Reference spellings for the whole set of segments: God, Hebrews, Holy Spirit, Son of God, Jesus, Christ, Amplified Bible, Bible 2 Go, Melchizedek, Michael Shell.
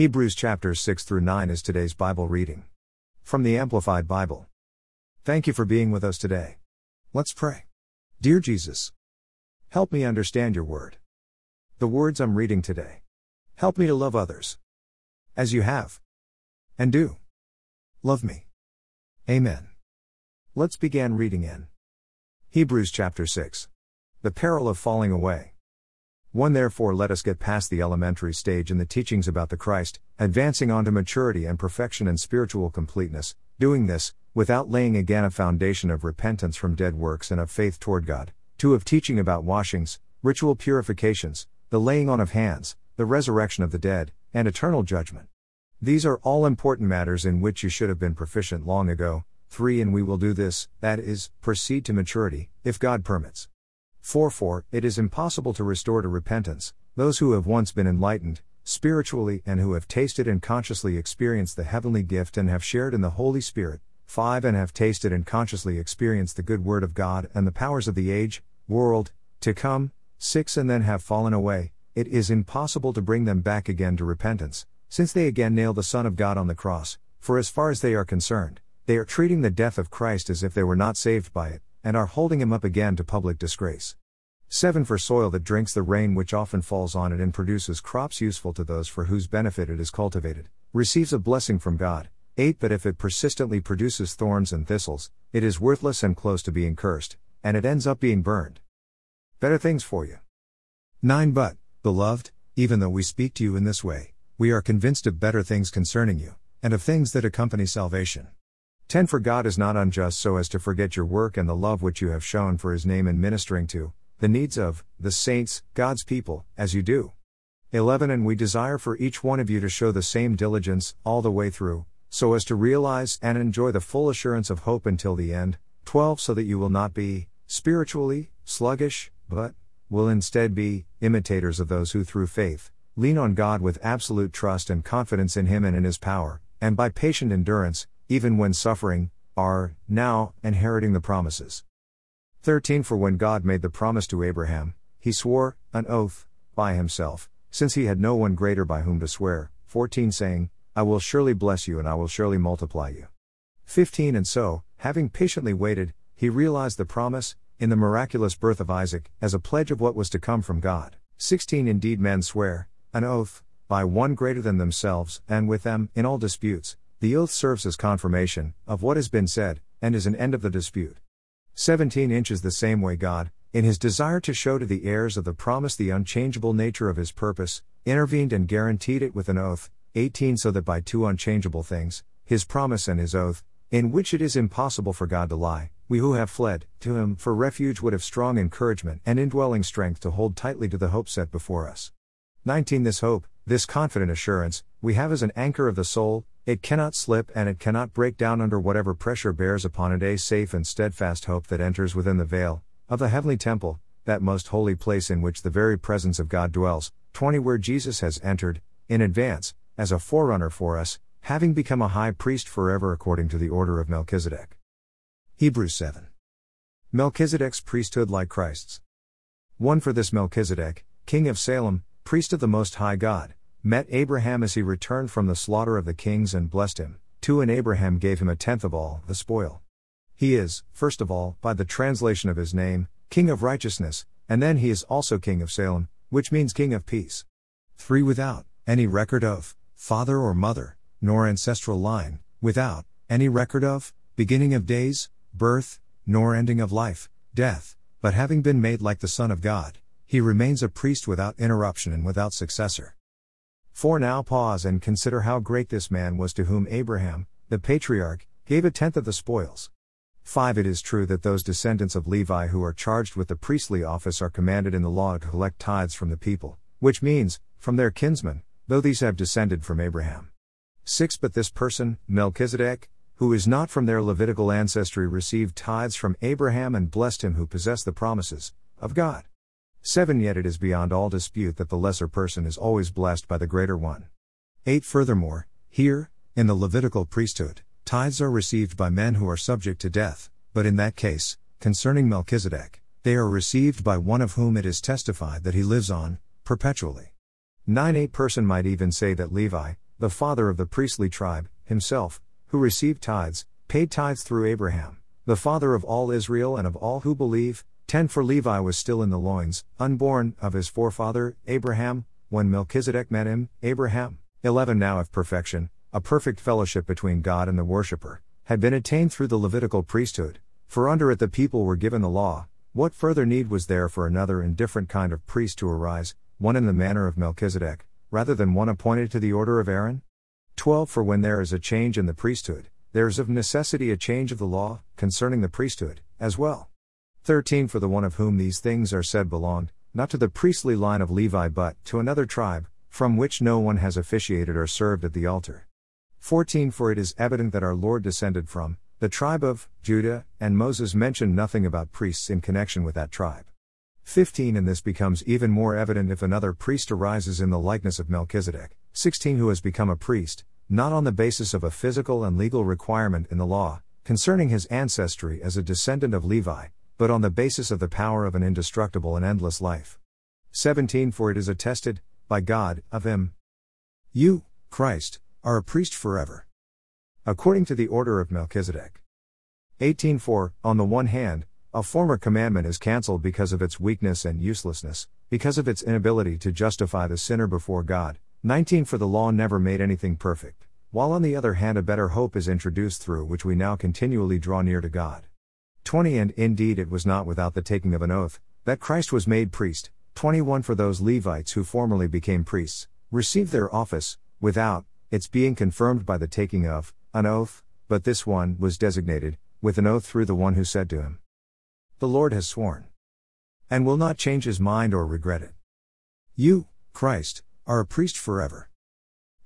Hebrews chapters 6 through 9 is today's Bible reading. From the Amplified Bible. Thank you for being with us today. Let's pray. Dear Jesus, help me understand your word. The words I'm reading today. Help me to love others. As you have. And do. Love me. Amen. Let's begin reading in Hebrews chapter 6. The peril of falling away. 1. Therefore let us get past the elementary stage in the teachings about the Christ, advancing on to maturity and perfection and spiritual completeness, doing this, without laying again a foundation of repentance from dead works and of faith toward God, 2. Of teaching about washings, ritual purifications, the laying on of hands, the resurrection of the dead, and eternal judgment. These are all important matters in which you should have been proficient long ago, 3. And we will do this, that is, proceed to maturity, if God permits. 4. For it is impossible to restore to repentance those who have once been enlightened spiritually and who have tasted and consciously experienced the heavenly gift and have shared in the Holy Spirit. 5. And have tasted and consciously experienced the good word of God and the powers of the age, world, to come. 6. And then have fallen away. It is impossible to bring them back again to repentance, since they again nail the Son of God on the cross, for as far as they are concerned, they are treating the death of Christ as if they were not saved by it, and are holding him up again to public disgrace. 7. For soil that drinks the rain which often falls on it and produces crops useful to those for whose benefit it is cultivated, receives a blessing from God. 8. But if it persistently produces thorns and thistles, it is worthless and close to being cursed, and it ends up being burned. Better things for you. 9. But, beloved, even though we speak to you in this way, we are convinced of better things concerning you, and of things that accompany salvation. 10. For God is not unjust so as to forget your work and the love which you have shown for his name in ministering to the needs of the saints, God's people, as you do. 11. And we desire for each one of you to show the same diligence all the way through, so as to realize and enjoy the full assurance of hope until the end. 12. So that you will not be spiritually sluggish, but will instead be imitators of those who through faith lean on God with absolute trust and confidence in him and in his power, and by patient endurance, even when suffering, are now inheriting the promises. 13. For when God made the promise to Abraham, he swore an oath by himself, since he had no one greater by whom to swear. 14. Saying, I will surely bless you and I will surely multiply you. 15. And so, having patiently waited, he realized the promise, in the miraculous birth of Isaac, as a pledge of what was to come from God. 16. Indeed men swear an oath by one greater than themselves, and with them, in all disputes, the oath serves as confirmation of what has been said, and is an end of the dispute. 17. Inches the same way God, in his desire to show to the heirs of the promise the unchangeable nature of his purpose, intervened and guaranteed it with an oath. 18. So that by two unchangeable things, his promise and his oath, in which it is impossible for God to lie, we who have fled to him for refuge would have strong encouragement and indwelling strength to hold tightly to the hope set before us. 19. This hope, this confident assurance, we have as an anchor of the soul. It cannot slip and it cannot break down under whatever pressure bears upon it, a safe and steadfast hope that enters within the veil of the heavenly temple, that most holy place in which the very presence of God dwells. 20. Where Jesus has entered, in advance, as a forerunner for us, having become a high priest forever according to the order of Melchizedek. Hebrews 7. Melchizedek's priesthood like Christ's. 1. For this Melchizedek, king of Salem, priest of the Most High God, met Abraham as he returned from the slaughter of the kings and blessed him. 2. And Abraham gave him a tenth of all the spoil. He is, first of all, by the translation of his name, King of Righteousness, and then he is also King of Salem, which means King of Peace. 3. Without any record of father or mother, nor ancestral line, without any record of beginning of days, birth, nor ending of life, death, but having been made like the Son of God, he remains a priest without interruption and without successor. 4. Now pause and consider how great this man was to whom Abraham, the patriarch, gave a tenth of the spoils. 5. It is true that those descendants of Levi who are charged with the priestly office are commanded in the law to collect tithes from the people, which means, from their kinsmen, though these have descended from Abraham. 6. But this person, Melchizedek, who is not from their Levitical ancestry, received tithes from Abraham and blessed him who possessed the promises of God. 7. Yet it is beyond all dispute that the lesser person is always blessed by the greater one. 8. Furthermore, here, in the Levitical priesthood, tithes are received by men who are subject to death, but in that case, concerning Melchizedek, they are received by one of whom it is testified that he lives on, perpetually. 9. A person might even say that Levi, the father of the priestly tribe, himself, who received tithes, paid tithes through Abraham, the father of all Israel and of all who believe. 10 For Levi was still in the loins, unborn, of his forefather, Abraham, when Melchizedek met him, Abraham. 11 Now if perfection, a perfect fellowship between God and the worshipper, had been attained through the Levitical priesthood, for under it the people were given the law, what further need was there for another and different kind of priest to arise, one in the manner of Melchizedek, rather than one appointed to the order of Aaron? 12 For when there is a change in the priesthood, there is of necessity a change of the law, concerning the priesthood, as well. 13 For the one of whom these things are said belonged, not to the priestly line of Levi but to another tribe, from which no one has officiated or served at the altar. 14 For it is evident that our Lord descended from the tribe of Judah, and Moses mentioned nothing about priests in connection with that tribe. 15 And this becomes even more evident if another priest arises in the likeness of Melchizedek. 16 Who has become a priest, not on the basis of a physical and legal requirement in the law, concerning his ancestry as a descendant of Levi, but on the basis of the power of an indestructible and endless life. 17 For it is attested, by God, of him. You, Christ, are a priest forever, according to the order of Melchizedek. 18 For, on the one hand, a former commandment is cancelled because of its weakness and uselessness, because of its inability to justify the sinner before God. 19 For the law never made anything perfect, while on the other hand a better hope is introduced through which we now continually draw near to God. 20 And indeed it was not without the taking of an oath, that Christ was made priest. 21 For those Levites who formerly became priests, received their office, without its being confirmed by the taking of an oath, but this one was designated with an oath through the one who said to him, "The Lord has sworn, and will not change his mind or regret it. You, Christ, are a priest forever."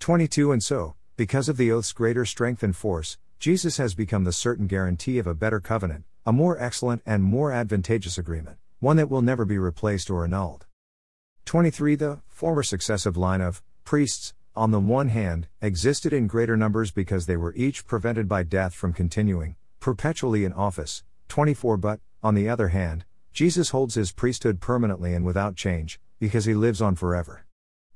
22 And so, because of the oath's greater strength and force, Jesus has become the certain guarantee of a better covenant, a more excellent and more advantageous agreement, one that will never be replaced or annulled. 23 The former successive line of priests, on the one hand, existed in greater numbers because they were each prevented by death from continuing perpetually in office. 24 But, on the other hand, Jesus holds his priesthood permanently and without change, because he lives on forever.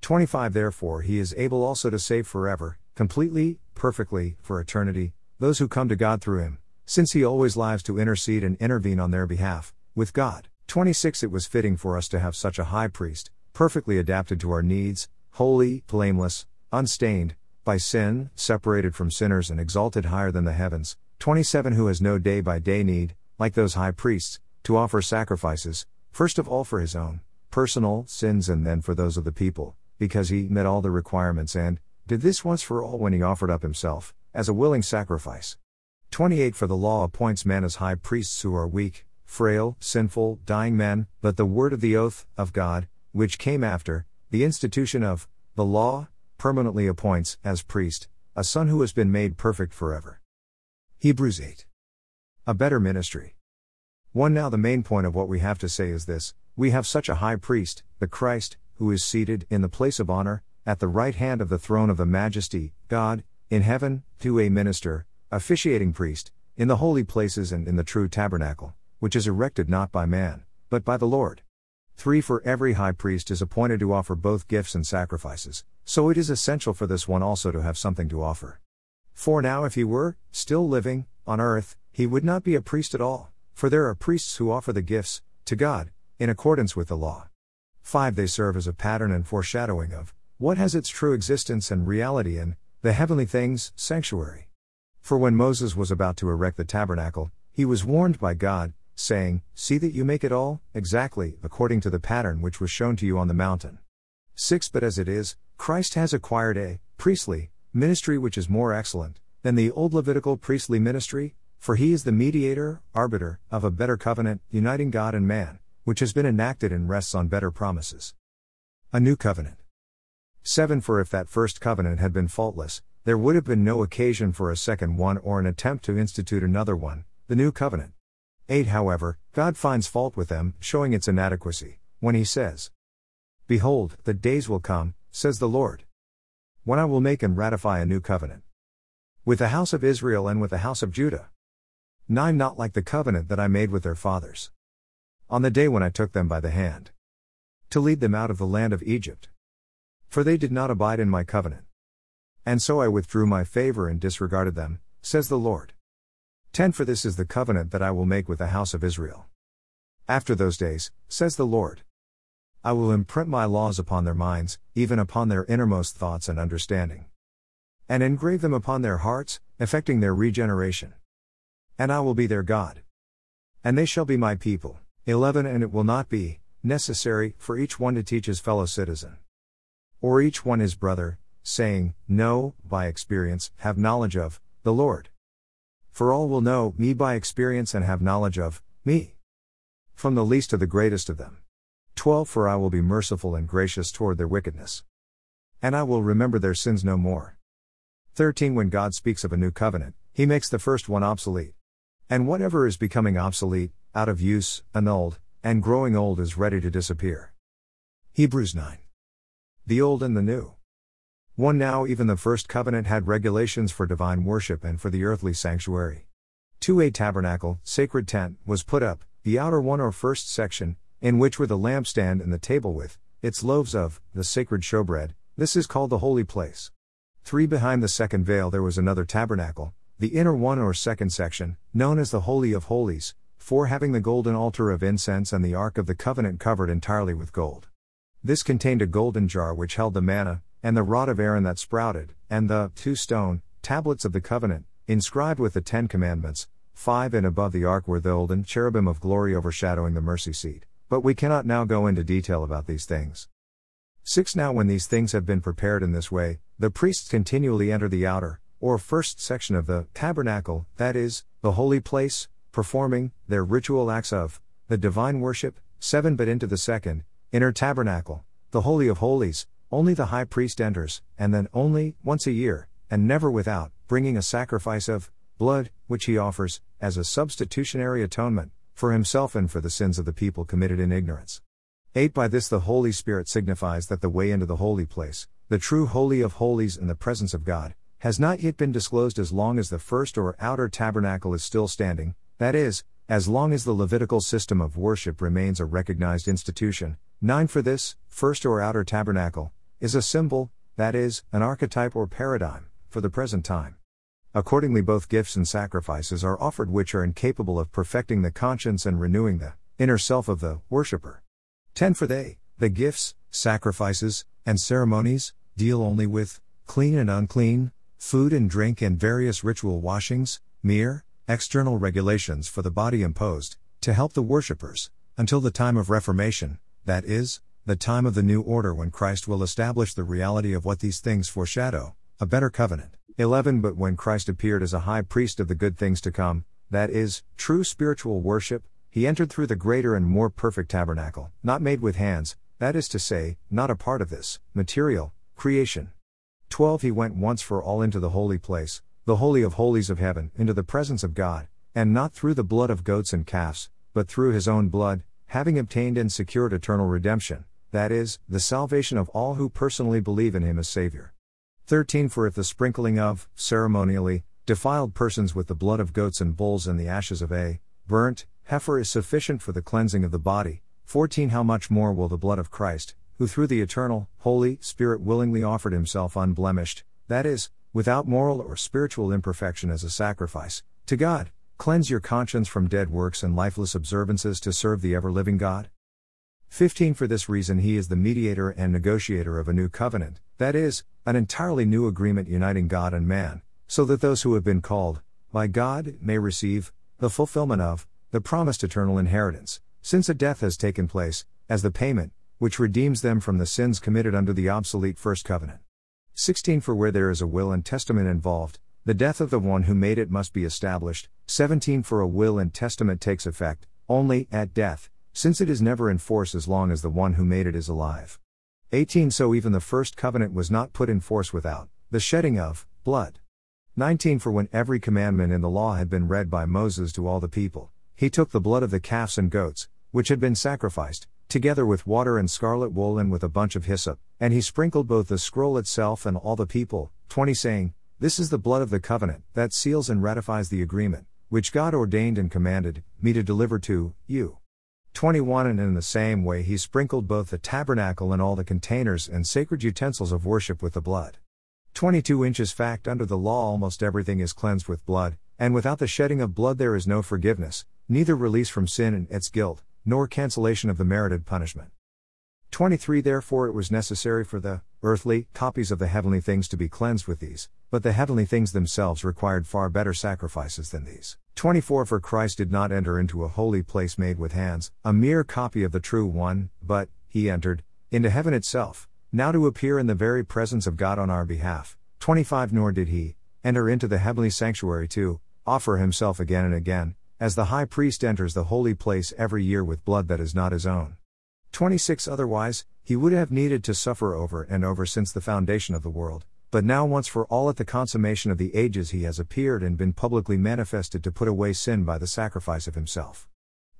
25 Therefore he is able also to save forever, completely, perfectly, for eternity, those who come to God through him, since he always lives to intercede and intervene on their behalf, with God. 26 It was fitting for us to have such a high priest, perfectly adapted to our needs, holy, blameless, unstained by sin, separated from sinners and exalted higher than the heavens. 27 Who has no day-by-day need, like those high priests, to offer sacrifices, first of all for his own personal sins and then for those of the people, because he met all the requirements and did this once for all when he offered up himself, as a willing sacrifice. 28 For the law appoints men as high priests who are weak, frail, sinful, dying men, but the word of the oath of God, which came after the institution of the law, permanently appoints, as priest, a son who has been made perfect forever. Hebrews 8. A better ministry. 1 Now the main point of what we have to say is this: we have such a high priest, the Christ, who is seated in the place of honor, at the right hand of the throne of the majesty, God, in heaven, to a minister, officiating priest, in the holy places and in the true tabernacle, which is erected not by man, but by the Lord. 3 For every high priest is appointed to offer both gifts and sacrifices, so it is essential for this one also to have something to offer. 4 Now if he were still living on earth, he would not be a priest at all, for there are priests who offer the gifts to God, in accordance with the law. 5 They serve as a pattern and foreshadowing of what has its true existence and reality in the heavenly things, sanctuary. For when Moses was about to erect the tabernacle, he was warned by God, saying, "See that you make it all exactly according to the pattern which was shown to you on the mountain." 6 But as it is, Christ has acquired a priestly ministry which is more excellent than the old Levitical priestly ministry, for he is the mediator, arbiter, of a better covenant, uniting God and man, which has been enacted and rests on better promises. A new covenant. 7 For if that first covenant had been faultless, there would have been no occasion for a second one or an attempt to institute another one, the new covenant. 8 However, God finds fault with them, showing its inadequacy, when he says, "Behold, the days will come, says the Lord, when I will make and ratify a new covenant with the house of Israel and with the house of Judah. 9 Not like the covenant that I made with their fathers, on the day when I took them by the hand, to lead them out of the land of Egypt. For they did not abide in my covenant. And so I withdrew my favor and disregarded them, says the Lord. 10 For this is the covenant that I will make with the house of Israel. After those days, says the Lord, I will imprint my laws upon their minds, even upon their innermost thoughts and understanding, and engrave them upon their hearts, effecting their regeneration. And I will be their God, and they shall be my people. 11 And it will not be necessary for each one to teach his fellow citizen, or each one his brother, saying, Know, by experience, have knowledge of, the Lord. For all will know me by experience and have knowledge of, me. From the least to the greatest of them. 12 For I will be merciful and gracious toward their wickedness, and I will remember their sins no more. 13 When God speaks of a new covenant, he makes the first one obsolete. And whatever is becoming obsolete, out of use, annulled, and growing old is ready to disappear. Hebrews 9. The Old and the New. 1 Now even the first covenant had regulations for divine worship and for the earthly sanctuary. 2 A tabernacle, sacred tent, was put up, the outer one or first section, in which were the lampstand and the table with its loaves of the sacred showbread. This is called the holy place. 3 Behind the second veil there was another tabernacle, the inner one or second section, known as the Holy of Holies. 4 Having the golden altar of incense and the Ark of the Covenant covered entirely with gold. This contained a golden jar which held the manna, and the rod of Aaron that sprouted, and the 2 stone tablets of the covenant, inscribed with the 10 commandments. 5 And above the ark were the golden cherubim of glory overshadowing the mercy seat, but we cannot now go into detail about these things. 6 Now when these things have been prepared in this way, the priests continually enter the outer, or first section of the tabernacle, that is, the holy place, performing their ritual acts of the divine worship. 7 But into the second, inner tabernacle, the Holy of Holies, only the high priest enters, and then only once a year, and never without, bringing a sacrifice of blood, which he offers, as a substitutionary atonement, for himself and for the sins of the people committed in ignorance. 8 By this the Holy Spirit signifies that the way into the holy place, the true Holy of Holies in the presence of God, has not yet been disclosed as long as the first or outer tabernacle is still standing, that is, as long as the Levitical system of worship remains a recognized institution. 9 For this, first or outer tabernacle, is a symbol, that is, an archetype or paradigm, for the present time. Accordingly both gifts and sacrifices are offered which are incapable of perfecting the conscience and renewing the inner self of the worshipper. 10 For they, the gifts, sacrifices, and ceremonies, deal only with clean and unclean, food and drink and various ritual washings, mere external regulations for the body imposed, to help the worshippers, until the time of Reformation, that is, the time of the new order when Christ will establish the reality of what these things foreshadow, a better covenant. 11 But when Christ appeared as a high priest of the good things to come, that is, true spiritual worship, he entered through the greater and more perfect tabernacle, not made with hands, that is to say, not a part of this material creation. 12 He went once for all into the holy place, the Holy of Holies of heaven, into the presence of God, and not through the blood of goats and calves, but through his own blood, having obtained and secured eternal redemption, that is, the salvation of all who personally believe in him as Savior. 13 For if the sprinkling of, ceremonially, defiled persons with the blood of goats and bulls and the ashes of a burnt heifer is sufficient for the cleansing of the body, 14 How much more will the blood of Christ, who through the eternal, Holy Spirit willingly offered himself unblemished, that is, without moral or spiritual imperfection as a sacrifice, to God, cleanse your conscience from dead works and lifeless observances to serve the ever-living God? 15 For this reason he is the mediator and negotiator of a new covenant, that is, an entirely new agreement uniting God and man, so that those who have been called by God may receive the fulfillment of the promised eternal inheritance, since a death has taken place, as the payment, which redeems them from the sins committed under the obsolete first covenant. 16 For where there is a will and testament involved, the death of the one who made it must be established. 17 For a will and testament takes effect only at death, since it is never in force as long as the one who made it is alive. 18 So even the first covenant was not put in force without the shedding of blood. 19 For when every commandment in the law had been read by Moses to all the people, he took the blood of the calves and goats, which had been sacrificed, together with water and scarlet wool and with a bunch of hyssop, and he sprinkled both the scroll itself and all the people. 20 Saying, This is the blood of the covenant, that seals and ratifies the agreement, which God ordained and commanded me to deliver to you. 21 And in the same way he sprinkled both the tabernacle and all the containers and sacred utensils of worship with the blood. 22 inches. Fact: under the law almost everything is cleansed with blood, and without the shedding of blood there is no forgiveness, neither release from sin and its guilt, nor cancellation of the merited punishment. 23. Therefore it was necessary for the earthly copies of the heavenly things to be cleansed with these, but the heavenly things themselves required far better sacrifices than these. 24. For Christ did not enter into a holy place made with hands, a mere copy of the true one, but he entered into heaven itself, now to appear in the very presence of God on our behalf. 25. Nor did he enter into the heavenly sanctuary to offer himself again and again, as the high priest enters the holy place every year with blood that is not his own. 26. Otherwise, he would have needed to suffer over and over since the foundation of the world, but now once for all at the consummation of the ages he has appeared and been publicly manifested to put away sin by the sacrifice of himself.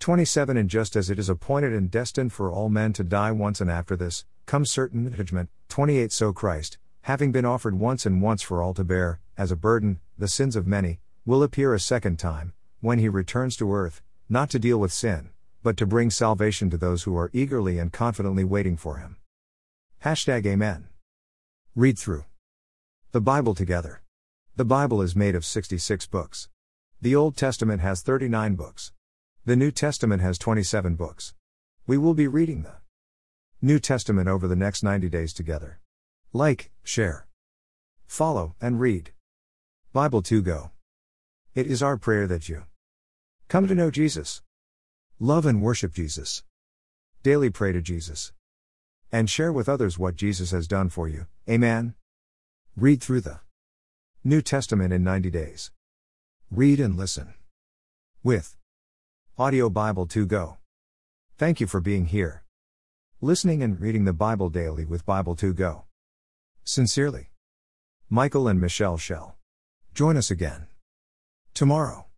27. And just as it is appointed and destined for all men to die once, and after this comes certain judgment. 28. So Christ, having been offered once and once for all to bear, as a burden, the sins of many, will appear a second time, when he returns to earth, not to deal with sin, but to bring salvation to those who are eagerly and confidently waiting for him. #Amen. Read through the Bible together. The Bible is made of 66 books. The Old Testament has 39 books. The New Testament has 27 books. We will be reading the New Testament over the next 90 days together. Like, share, follow, and read Bible 2 Go. It is our prayer that you come to know Jesus, love and worship Jesus, daily pray to Jesus, and share with others what Jesus has done for you. Amen. Read through the New Testament in 90 days. Read and listen with Audio Bible 2 Go. Thank you for being here, listening and reading the Bible daily with Bible 2 Go. Sincerely, Michael and Michelle Shell. Join us again tomorrow.